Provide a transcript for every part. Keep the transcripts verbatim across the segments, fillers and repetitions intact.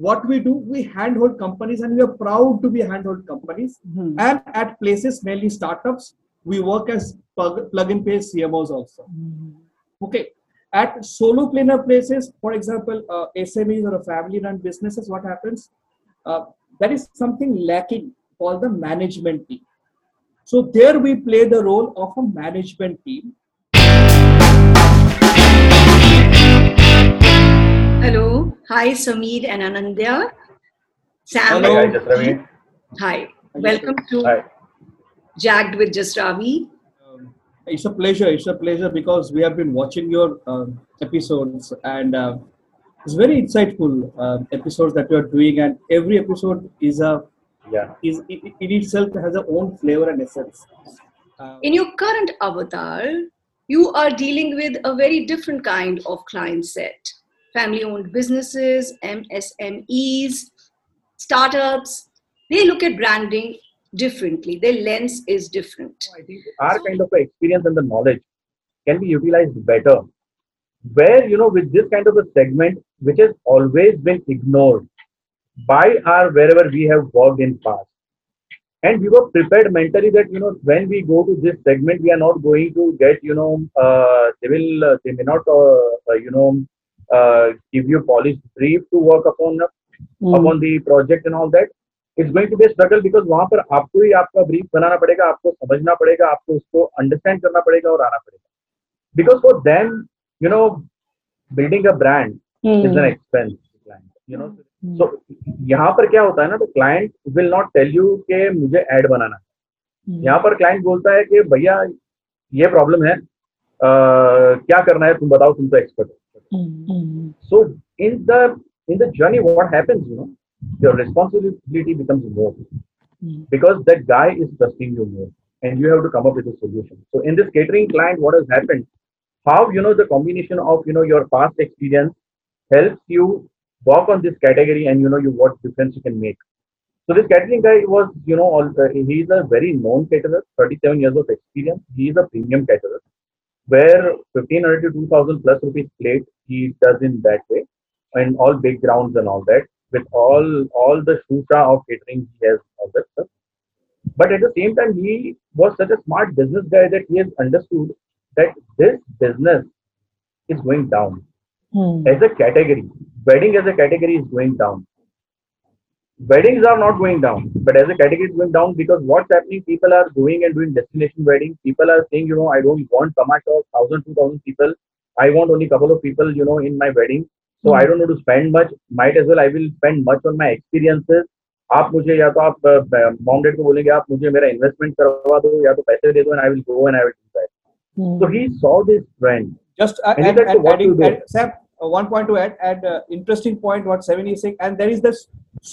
what we do, we handhold companies, and we are proud to be handhold companies. Mm-hmm. And at places, mainly startups, we work as plug and pay C M Os also. Mm-hmm. Okay. At solo planner places, for example, uh, S M Es or a family run businesses, what happens? Uh, that is something lacking for the management team. So there we play the role of a management team. Hello. Hi, Samir and Anandya. Sam. Hello. Hi, Jasravi. Hi. Welcome to Hi. Jagged with Jasravi. Um, it's a pleasure. It's a pleasure because we have been watching your uh, episodes, and uh, it's very insightful uh, episodes that you are doing, and every episode is a yeah. is in it itself has its own flavor and essence. Um, in your current avatar, you are dealing with a very different kind of client set. Family-owned businesses, M S M Es, startups, they look at branding differently. Their lens is different. I think our kind of experience and the knowledge can be utilized better. Where, you know, with this kind of a segment, which has always been ignored by our wherever we have worked in past. And we were prepared mentally that, you know, when we go to this segment, we are not going to get, you know, uh, they will, uh, they may not, uh, uh, you know, Uh, give you a polished brief to work upon mm. upon the project and all that. It's going to be a struggle because वहाँ पर आपको ही आपका brief बनाना पड़ेगा, आपको समझना पड़ेगा, आपको उसको understand करना पड़ेगा और आना पड़ेगा. Because for them, you know, building a brand mm. is an expense. You know, mm. so यहाँ पर क्या होता है ना, the client will not tell you कि मुझे ad बनाना. Mm. यहाँ पर client बोलता है कि भैया ये problem है, uh, क्या करना है तुम बताओ, तुम तो expert हो. Mm-hmm. So in the in the journey, what happens, you know, your responsibility becomes more mm-hmm. because that guy is trusting you more, and you have to come up with a solution. So in this catering client, what has happened? How, you know, the combination of, you know, your past experience helps you work on this category, and you know you what difference you can make. So this catering guy was, you know, all, uh, he is a very known caterer, thirty-seven years of experience. He is a premium caterer, where fifteen hundred to two thousand plus rupees plate he does in that way, and all big grounds and all that, with all all the shusha of catering he has, all that stuff. But at the same time, he was such a smart business guy that he has understood that this business is going down hmm. as a category. Wedding as a category is going down. Weddings are not going down, but as a category is going down because what's happening, people are going and doing destination weddings. People are saying, you know, I don't want tamasha of thousand, two thousand people. I want only a couple of people, you know, in my wedding. So mm-hmm. I don't know to spend much. Might as well I will spend much on my experiences. आप मुझे या तो आप mom dad को बोलेंगे आप मुझे मेरा investment करवा दो या तो पैसे दे दो, and I will go and I will do that. Mm-hmm. So he saw this trend. Just uh, and, and, and, and adding, and, Sam, uh, one point to add, and uh, interesting point what Seven is saying, and there is this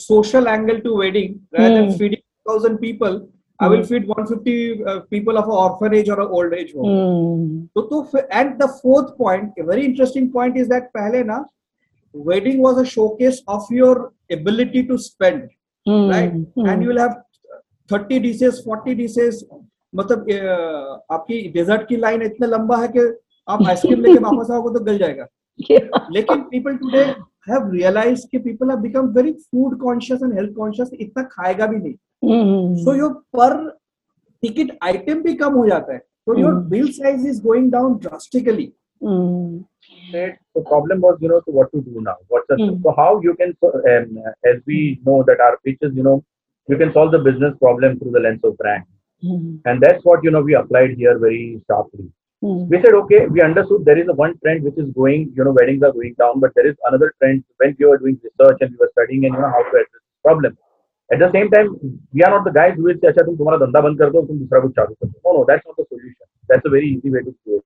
social angle to wedding. Rather mm. than feeding one thousand people, mm. I will feed one hundred fifty uh, people of an orphanage or an old age home. Mm. So, so, and the fourth point, a very interesting point is that pehle na, wedding was a showcase of your ability to spend, mm. right? Mm. And you will have thirty dishes, forty dishes. मतलब आपकी dessert की line इतना लंबा है कि आप ice cream लेके वापस आओगे तो गल जाएगा. लेकिन people today have realized that people have become very food conscious and health conscious. इतना खाएगा भी नहीं. Mm-hmm. So your per ticket item भी कम हो जाता है. So mm-hmm. your bill size is going down drastically. Mm-hmm. The problem was, you know, so what to do now? What's the, mm-hmm. so how you can, um, as we know that our pitches, you know, you can solve the business problem through the lens of brand. Mm-hmm. And that's what, you know, we applied here very sharply. Mm. We said, okay, we understood there is a one trend which is going, you know, weddings are going down, but there is another trend when we were doing research and we were studying and, you know, how to address this problem. At the same time, we are not the guys who will say, achha, tum tumhara dhanda band kar do, tum dusra kuch chalu kar do. No, no, that's not the solution. That's a very easy way to do it.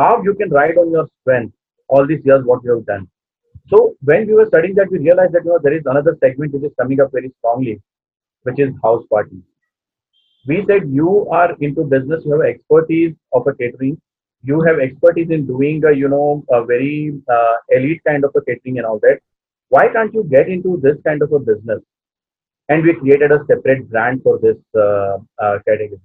How you can ride on your strength all these years, what you have done. So when we were studying that, we realized that, you know, there is another segment which is coming up very strongly, which is house parties. We said you are into business, you have expertise of a catering, you have expertise in doing a, you know, a very uh, elite kind of a catering and all that. Why can't you get into this kind of a business? And we created a separate brand for this uh, uh, category.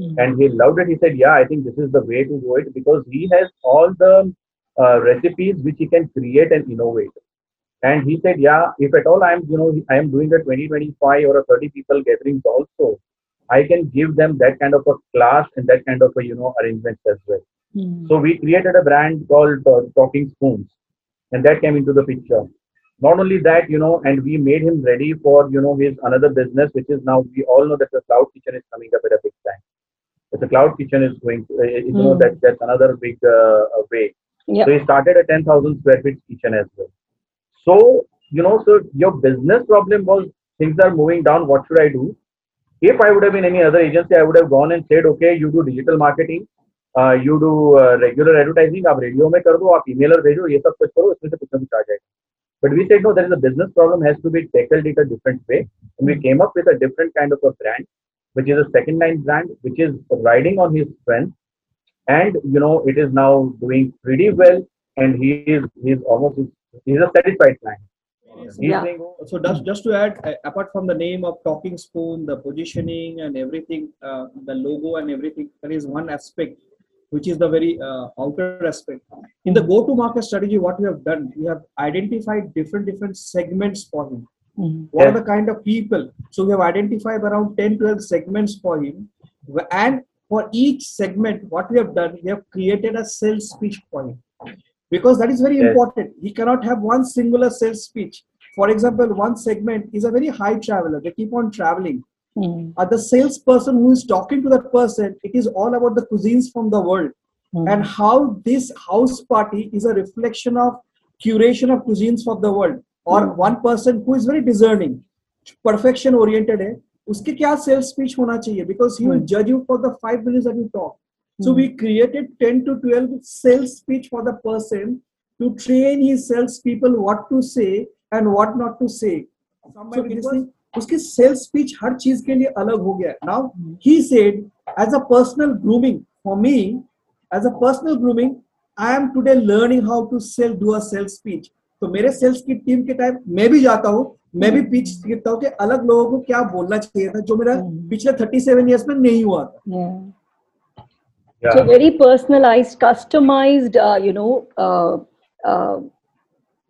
Mm-hmm. And he loved it. He said, yeah, I think this is the way to do it because he has all the uh, recipes which he can create and innovate. And he said, yeah, if at all I'm, you know, I am doing a twenty, twenty-five or a thirty people gatherings also, I can give them that kind of a class and that kind of a, you know, arrangement as well. Mm. So we created a brand called uh, Talking Spoons, and that came into the picture. Not only that, you know, and we made him ready for, you know, his another business, which is now, we all know that the cloud kitchen is coming up at a big time. But the cloud kitchen is going, to, uh, you mm. know, that, that's another big uh, way. Yep. So he started a ten thousand square feet kitchen as well. So, you know, so your business problem was things are moving down. What should I do? If I would have been any other agency, I would have gone and said, okay, you do digital marketing, uh, you do uh, regular advertising, aap radio mein kar do, aap emailer bhejo, ye sab kuch karo, isme se kuch nahi charge aayega. But we said, no, there is a business problem, has to be tackled in a different way. And we came up with a different kind of a brand, which is a second line brand, which is riding on his strength. And, you know, it is now doing pretty well. And he is, he is almost, he is a satisfied client. Yeah. So just, just to add, uh, apart from the name of Talking Spoon, the positioning and everything, uh, the logo and everything, there is one aspect, which is the very uh, outer aspect. In the go-to-market strategy, what we have done, we have identified different, different segments for him. Mm-hmm. What yeah. are the kind of people? So we have identified around ten, twelve segments for him. And for each segment, what we have done, we have created a sales pitch for him. Because that is very yes. important. He cannot have one singular sales pitch. For example, one segment is a very high traveler. They keep on traveling. Mm. Uh, the salesperson who is talking to that person, it is all about the cuisines from the world. Mm. And how this house party is a reflection of curation of cuisines from the world. Or mm. one person who is very discerning, perfection oriented. Hai, uske kya sales pitch hona chahiye? Because he mm. will judge you for the five minutes that you talk. So we created ten to twelve sales pitch for the person to train his sales people what to say and what not to say. So because his sales pitch har cheez ke liye alag ho gaya. Now he said, as a personal grooming, for me, as a personal grooming, I am today learning how to sell, do a sales pitch. So mere sales ki team ke time, main bhi jata hu, main bhi pitch giveta hu ki alag logo ko kya bolna chahiye tha, jo mera pichle thirty-seven years mein nahi hua tha. Yeah. So very personalized, customized, uh, you know, uh, uh,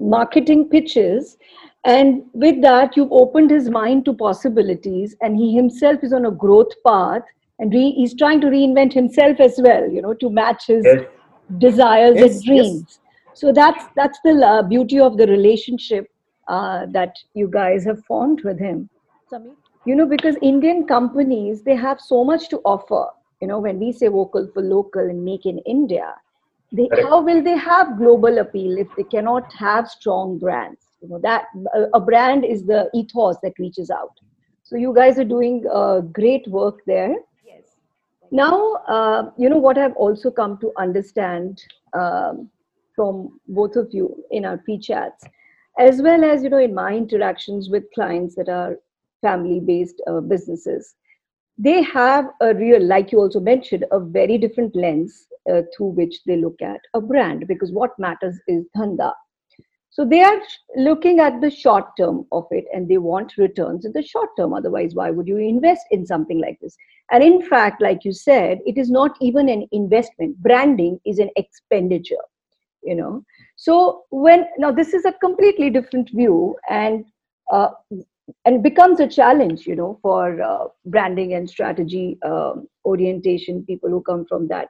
marketing pitches. And with that, you've opened his mind to possibilities, and he himself is on a growth path, and re- he's trying to reinvent himself as well, you know, to match his yes. desires yes, and dreams. Yes. So that's, that's the uh, beauty of the relationship uh, that you guys have formed with him. Samir, you know, because Indian companies, they have so much to offer. You know, when we say vocal for local and make in India, they, how will they have global appeal if they cannot have strong brands? You know, that a brand is the ethos that reaches out. So you guys are doing uh, great work there. Yes. Now, uh, you know, what I've also come to understand um, from both of you in our pre-chats, as well as, you know, in my interactions with clients that are family-based uh, businesses, they have a real, like you also mentioned, a very different lens uh, through which they look at a brand, because what matters is dhanda. So they are looking at the short term of it, and they want returns in the short term. Otherwise, why would you invest in something like this? And in fact, like you said, it is not even an investment. Branding is an expenditure, you know. So when, now this is a completely different view, and uh, and becomes a challenge, you know, for uh, branding and strategy um, orientation, people who come from that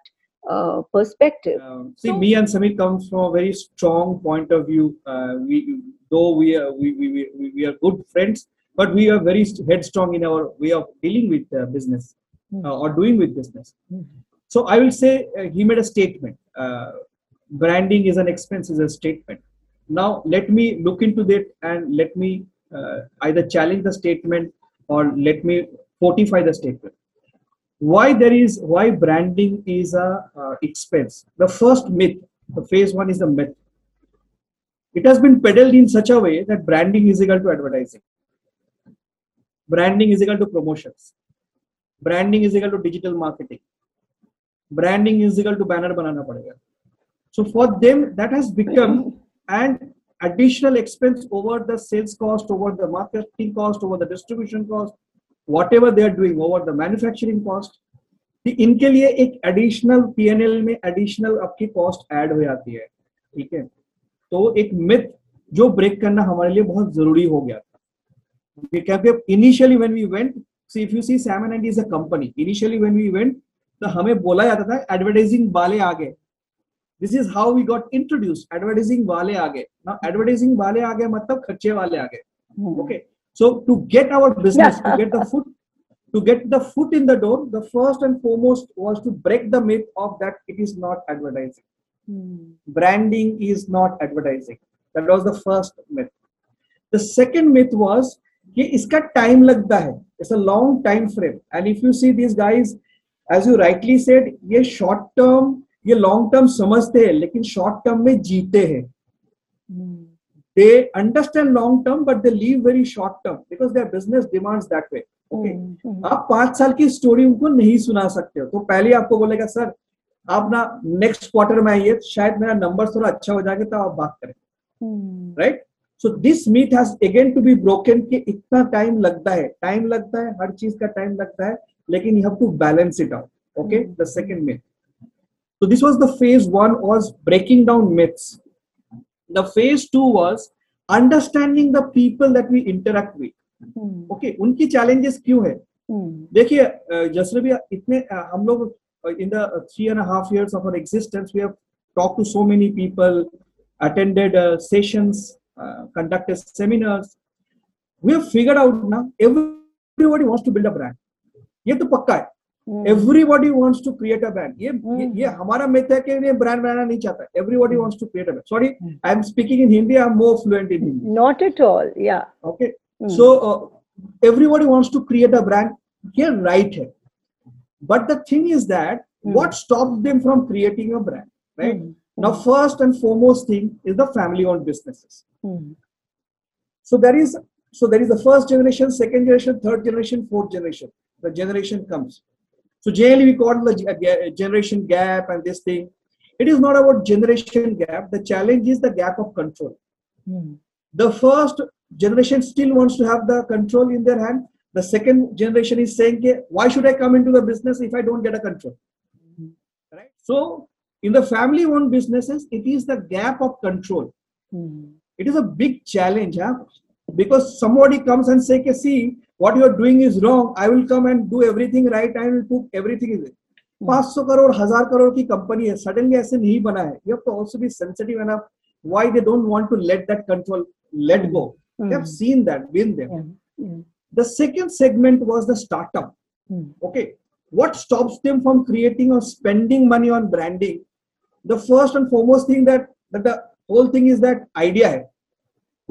uh, perspective. Um, see, so, me and Samir come from a very strong point of view. Uh, we, though we are, we, we, we, we are good friends, but we are very headstrong in our way of dealing with uh, business mm-hmm. uh, or doing with business. Mm-hmm. So I will say uh, he made a statement. Uh, branding is an expense is a statement. Now, let me look into that and let me Uh, either challenge the statement or let me fortify the statement. Why there is, why branding is a uh, expense? The first myth, the phase one is the myth. It has been peddled in such a way that branding is equal to advertising. Branding is equal to promotions. Branding is equal to digital marketing. Branding is equal to banner banana padega. So for them, that has become an additional expense over the sales cost, over the marketing cost, over the distribution cost, whatever they are doing, over the manufacturing cost. इनके लिए एक additional P and L में additional आपकी cost add हो जाती है, ठीक है? तो एक myth जो ब्रेक करना हमारे लिए बहुत जरूरी हो गया था. Initially when we went, see if you see Simon and is a company, initially when we went तो हमें बोला जाता था एडवर्टाइजिंग वाले आ गए. This is how we got introduce, advertising वाले आ गए. नाउ एडवर्टाइजिंग वाले आ गए मतलब खर्चे वाले आ गए. Okay, so to get our business, to get the foot to get the foot in the door, the first and foremost was to break the myth of that it is not advertising. Hmm. Branding is not advertising. That was the first myth. The second myth was कि इसका time लगता है. It's a long time frame. And if you see these guys, as you rightly said, ये short term, ये long term समझते हैं, लेकिन short term में जीते हैं. Hmm. They understand long term, but they live very short term because their business demands that way. Okay. आप पांच साल की स्टोरी उनको नहीं सुना सकते हो, तो पहले आपको बोलेगा सर आप ना नेक्स्ट क्वार्टर में आइए, शायद मेरा नंबर थोड़ा अच्छा हो जाएगा, तो आप बात करें. Right, so this myth has again to be broken कि इतना टाइम लगता है, टाइम लगता है, हर चीज का टाइम लगता है, लेकिन you have to balance it out. Okay, the second myth. So this was the phase one was breaking down myths. The phase two was understanding the people that we interact with. Okay, okay, उनकी challenges क्यों है. देखिए जसरवी, इतने हम लोग in the three and half years of our existence we have talk to so many people, attended sessions, conducted seminars, we have figured out ना everybody wants to build a brand. ये तो पक्का है, everybody wants to create a brand. ये ये हमारा myth है कि ये ब्रांड बनाना नहीं चाहता. Everybody wants to create a brand. Sorry, I am speaking in Hindi, I am more fluent in Hindi. Not at all, yeah okay. So uh, everybody wants to create a brand. Here, right here. But the thing is that mm. what stops them from creating a brand, right? Mm. Now, first and foremost thing is the family-owned businesses. Mm. So there is, so there is the first generation, second generation, third generation, fourth generation. The generation comes. So generally we call the generation gap and this thing. It is not about generation gap. The challenge is the gap of control. Mm. The first generation still wants to have the control in their hand. The second generation is saying, why should I come into the business if I don't get a control? Mm-hmm. Right? So in the family owned businesses, it is the gap of control. Mm-hmm. It is a big challenge, huh? Because somebody comes and say, see, what you are doing is wrong. I will come and do everything right. I will cook everything is it. five hundred crore, one thousand crore ki company hai. Suddenly aise nahi bana hai. You have to also be sensitive enough why they don't want to let that control let mm-hmm. go. They have seen that, been there. Yeah, yeah. The second segment was the startup. Mm. Okay, what stops them from creating or spending money on branding? The first and foremost thing that, that the whole thing is that idea hai.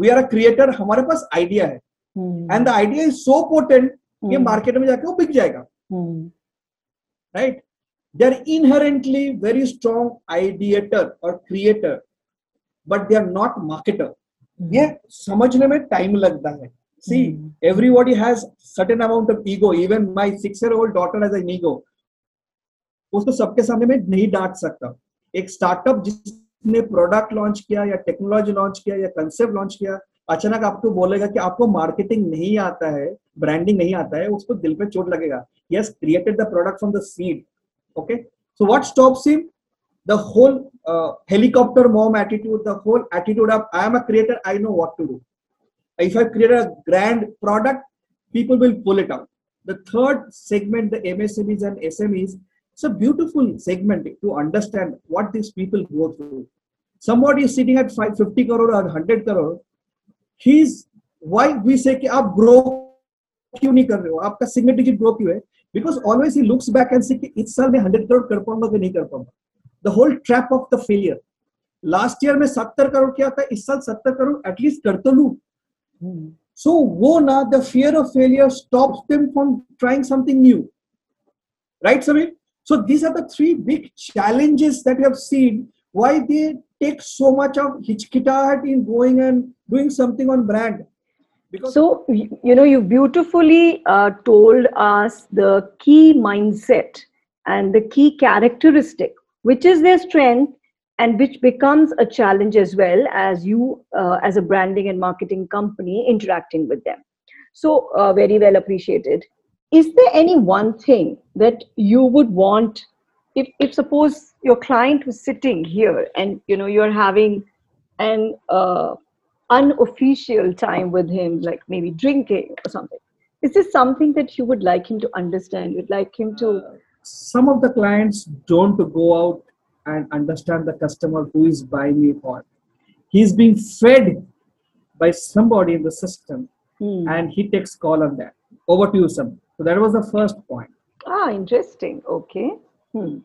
We are a creator, हमारे पास idea है. Mm. And the idea is so potent कि market में जाके वो बिक जाएगा. Right? They are inherently very strong ideator or creator, but they are not marketer. ये समझने में टाइम लगता है. See everybody has certain amount of ego. Even my six year old daughter has an ego. उसको सबके सामने में नहीं डांट सकता. एक स्टार्टअप जिसने प्रोडक्ट लॉन्च किया या टेक्नोलॉजी लॉन्च किया या कंसेप्ट लॉन्च किया, अचानक आपको बोलेगा कि आपको मार्केटिंग नहीं आता है, ब्रांडिंग नहीं आता है, उसको दिल पे चोट लगेगा. He has created the product from the seed. Okay, so what stops him? The whole uh, helicopter mom attitude, the whole attitude of I am a creator, I know what to do. If I create a grand product, people will pull it out. The third segment, the M S M Es and S M Es, it's a beautiful segment to understand what these people go through. Somebody is sitting at fifty crore or one hundred crore. He's why we say कि आप grow क्यों नहीं कर रहे हो? आपका single digit grow क्यों है? Because always he looks back and says कि इस साल में one hundred crore कर पाऊंगा कि नहीं कर पाऊंगा. The whole trap of the failure. Last year में seventy करोड़ क्या था, इस साल seventy करोड़ at least कर तो लूं. hmm. So वो ना, the fear of failure stops them from trying something new. Right, Samir? So these are the three big challenges that we have seen. Why they take so much of hitchkitart in going and doing something on brand. Because so you know, you beautifully uh, told us the key mindset and the key characteristic, which is their strength and which becomes a challenge as well as you uh, as a branding and marketing company interacting with them. So uh, very well appreciated. Is there any one thing that you would want, if, if suppose your client was sitting here and you know you're having an uh, unofficial time with him, like maybe drinking or something? Is this something that you would like him to understand? You'd like him to... Uh, some of the clients don't go out and understand the customer who is buying me what. He's being fed by somebody in the system, hmm. and he takes call on that. Over to you, Sam. So that was the first point. Ah, interesting. Okay. Hmm.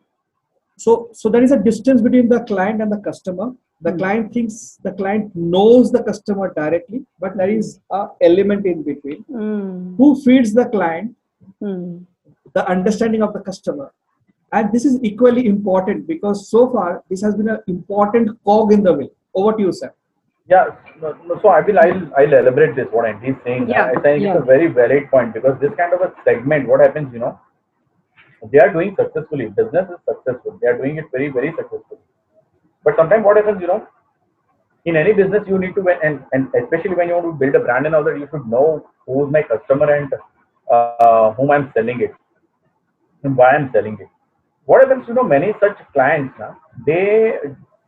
So, so there is a distance between the client and the customer. The hmm. client thinks the client knows the customer directly, but there is an element in between. Hmm. Who feeds the client? Hmm. The understanding of the customer. And this is equally important because so far this has been an important cog in the wheel. Over to you, sir. Yeah. No, no, so I will. I'll, I'll elaborate this. What Andy is saying. Yeah. I think yeah. it's a very valid point because this kind of a segment. What happens? You know, they are doing successfully. Business is successful. They are doing it very, very successfully. But sometimes what happens? You know, in any business you need to and and especially when you want to build a brand and all that, you should know who's my customer and uh, whom I'm selling it and why I'm selling it. What happens, you know, many such clients, na, they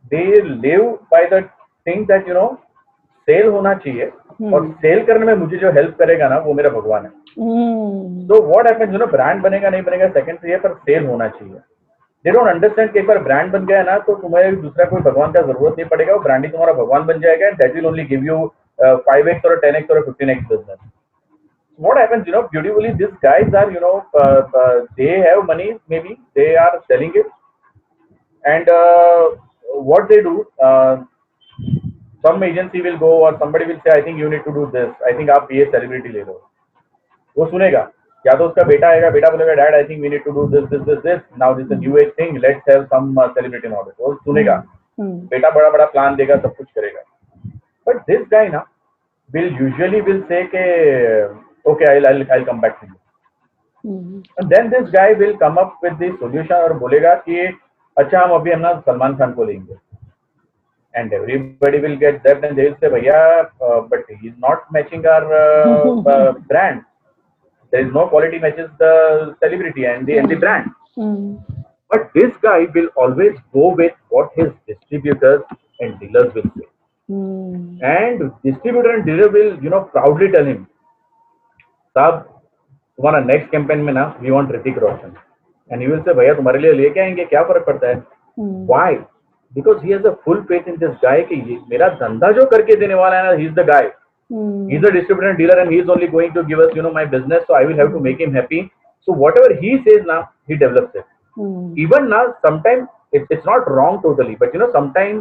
they live by the thing that, you know, sale hona chahiye hmm. aur sale karne mein mujhe jo help karega na, wo mera bhagwan hai. Hmm. So what happens, you know, brand banega nahi banega secondary hai, par sale hona chahiye. They don't understand कि एक बार brand बन गया ना तो तुम्हें दूसरा कोई भगवान का जरूरत नहीं पड़ेगा, वो brand ही तुम्हारा भगवान बन जाएगा and that will only give you uh, five x or ten x or fifteen x business. What happens, you know, beautifully, these guys are, you know, uh, uh, they have money, maybe, they are selling it. And uh, what they do, uh, some agency will go or somebody will say, I think you need to do this. I think aap ye celebrity le lo. Wo sunega. Ya to uska beta aayega, beta bolega, dad, I think we need to do this, this, this, this. Now this is a new age thing. Let's have some uh, celebrity knowledge. Wo sunega. Hmm. Beta bada bada plan dega, sab kuch karega. But this guy na, will usually will say ke, okay, I'll, I'll I'll come back to you. Mm-hmm. And then this guy will come up with the solution और बोलेगा कि अच्छा हम अभी हम ना सलमान खान को लेंगे. And everybody will get that and they will say भैया uh, but he is not matching our uh, uh, brand. There is no quality matches the celebrity and the, mm-hmm. and the brand. Mm-hmm. But this guy will always go with what his distributors and dealers will say. Mm-hmm. And distributor and dealer will, you know, proudly tell him, साहब तुम्हारा next campaign में ना we want Hrithik Roshan and you will say भैया तुम्हारे लिए लेके आएंगे क्या फर्क पड़ता है why because he has a full faith in this guy कि मेरा धंधा जो करके देने वाला है ना he is the guy he is a distributor dealer and he is only going to give us you know my business so I will have to make him happy so whatever he says ना he develops it even ना sometime it's it's not wrong totally but you know sometime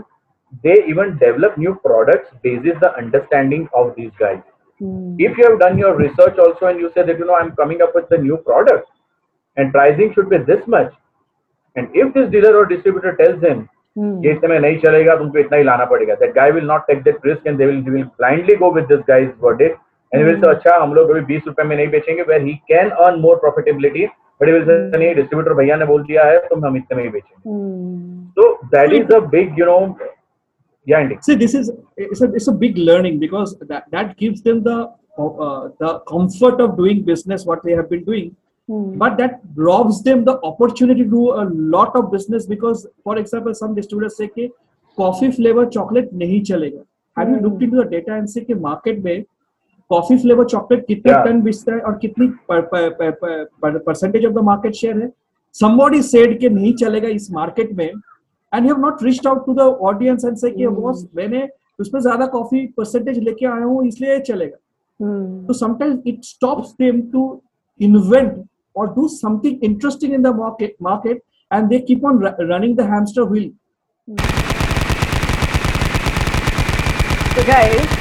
they even develop new products based the understanding of this guys. If you have done your research also and you say that, you know, I'm coming up with the new product and pricing should be this much. And if this dealer or distributor tells him, "Yes, I nahi chalega, tumko itna hi lana padega," that guy will not take that risk and they will, they will blindly go with this guy's verdict. And he will say, "Acha, hum log abhi twenty rupees mein nahi bechenge," where he can earn more profitability. But he will say, "Nahi, distributor bhaiya ne bol diya hai, tum hum itne mein hi bechenge." So that is a big, you know. Yeah, see, this is it's a, it's a big learning because that, that gives them the uh, the comfort of doing business what they have been doing, mm. but that robs them the opportunity to do a lot of business because, for example, some distributors say कि coffee flavor chocolate नहीं चलेगा. Have mm. you looked into the data and see कि market में coffee flavor chocolate कितने yeah. Ton बिचता है और कितनी per, per, per, per, percentage of the market share है? Somebody said कि नहीं चलेगा इस market में. And you have not reached out to the audience and say, "Yeah, boss, मैंने उसमें ज़्यादा coffee percentage लेके आया हूँ, इसलिए ये चलेगा." So sometimes it stops them to invent or do something interesting in the market, market, and they keep on r- running the hamster wheel. So guys,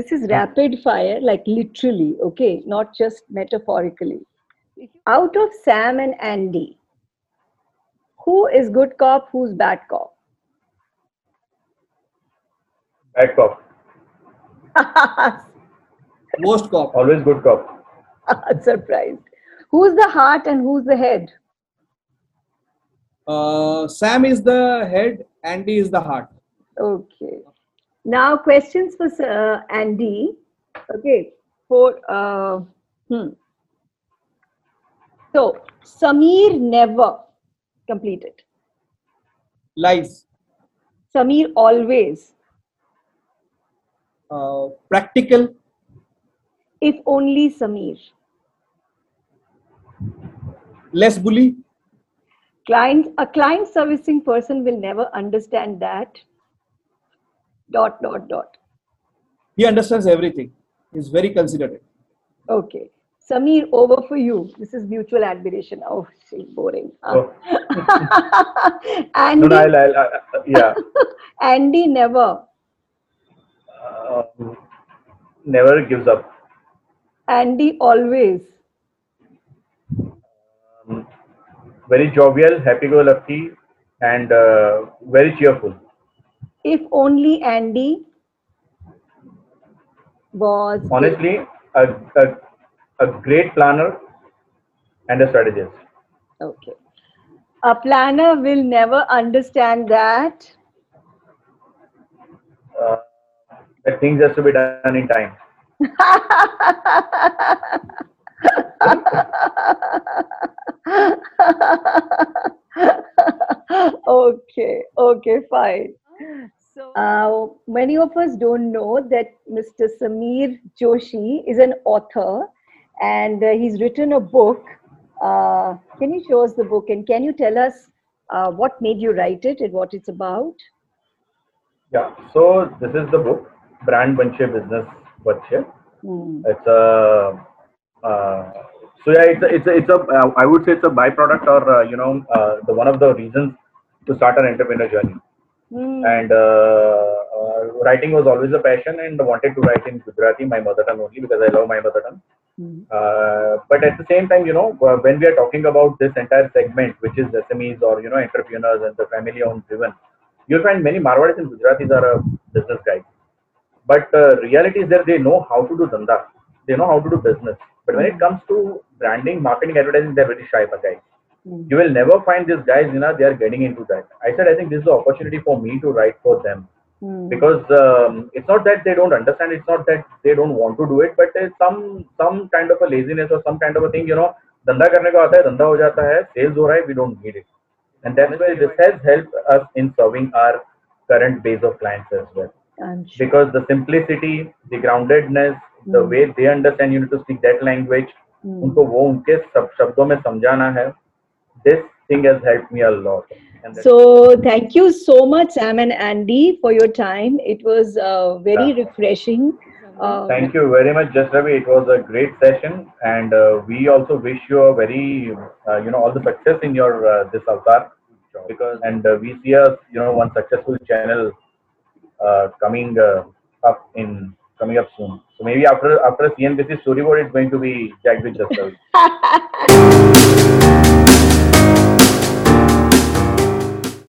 this is rapid fire, like literally, okay, not just metaphorically. Out of Sam and Andy, who is good cop? Who's bad cop? Bad cop. Most cop. Always good cop. Surprised. Who's the heart and who's the head? Uh, Sam is the head. Andy is the heart. Okay. Now questions for uh, Andy. Okay. For uh, hmm. So Samir never completed. Lies. Samir always. uh, practical? If only Samir. Less bully? Client, a client servicing person will never understand that. Dot, dot, dot. He understands everything. He's very considerate. Okay. Samir, over for you. This is mutual admiration. Oh, see, boring. Oh. Andy, no, no, I'll, I'll, I'll, yeah. Andy never. Uh, never gives up. Andy always. Um, very jovial, happy-go-lucky, and uh, very cheerful. If only Andy was... Honestly, a, a A great planner and a strategist. Okay. A planner will never understand that. Uh, that things has to be done in time. okay, okay, fine. Uh, many of us don't know that Mister Samir Joshi is an author. And uh, he's written a book. Uh, can you show us the book? And can you tell us uh, what made you write it and what it's about? Yeah. So this is the book, Brand Bancha Business Bancha. Hmm. It's a. Uh, so yeah, it's a, it's a, it's a uh, I would say it's a byproduct or uh, you know uh, the one of the reasons to start an entrepreneur journey. Hmm. And uh, uh, writing was always a passion, and wanted to write in Gujarati, my mother tongue only, because I love my mother tongue. Mm-hmm. Uh, but at the same time, you know, when we are talking about this entire segment, which is S M Es or, you know, entrepreneurs and the family-owned driven, you'll find many Marwadis and Gujaratis are a business guys. But the uh, reality is that they know how to do dhanda. They know how to do business. But when it comes to branding, marketing, advertising, they're very shy guys. Mm-hmm. You will never find these guys, you know, they are getting into that. I said, I think this is the opportunity for me to write for them. Mm. Because um, it's not that they don't understand, it's not that they don't want to do it, but there's some some kind of a laziness or some kind of a thing, you know, dhanda karne ka aata hai, dhanda ho jata hai, sales ho raha hai, we don't need it. And that's why this has helped us in serving our current base of clients as well. Sure. Because the simplicity, the groundedness, mm. the way they understand, you need to speak that language, mm. unko wo unke sab shabdon mein samjhana hai, this thing has helped me a lot. So thank you so much, Sam and Andy, for your time. It was uh, very yeah. refreshing. Um, thank you very much, Jasravi. It was a great session, and uh, we also wish you a very, uh, you know, all the success in your uh, this avatar. Because and uh, we see a you know one successful channel uh, coming uh, up in coming up soon. So maybe after after C N B C storyboard, it's going to be Jack with Jasravi.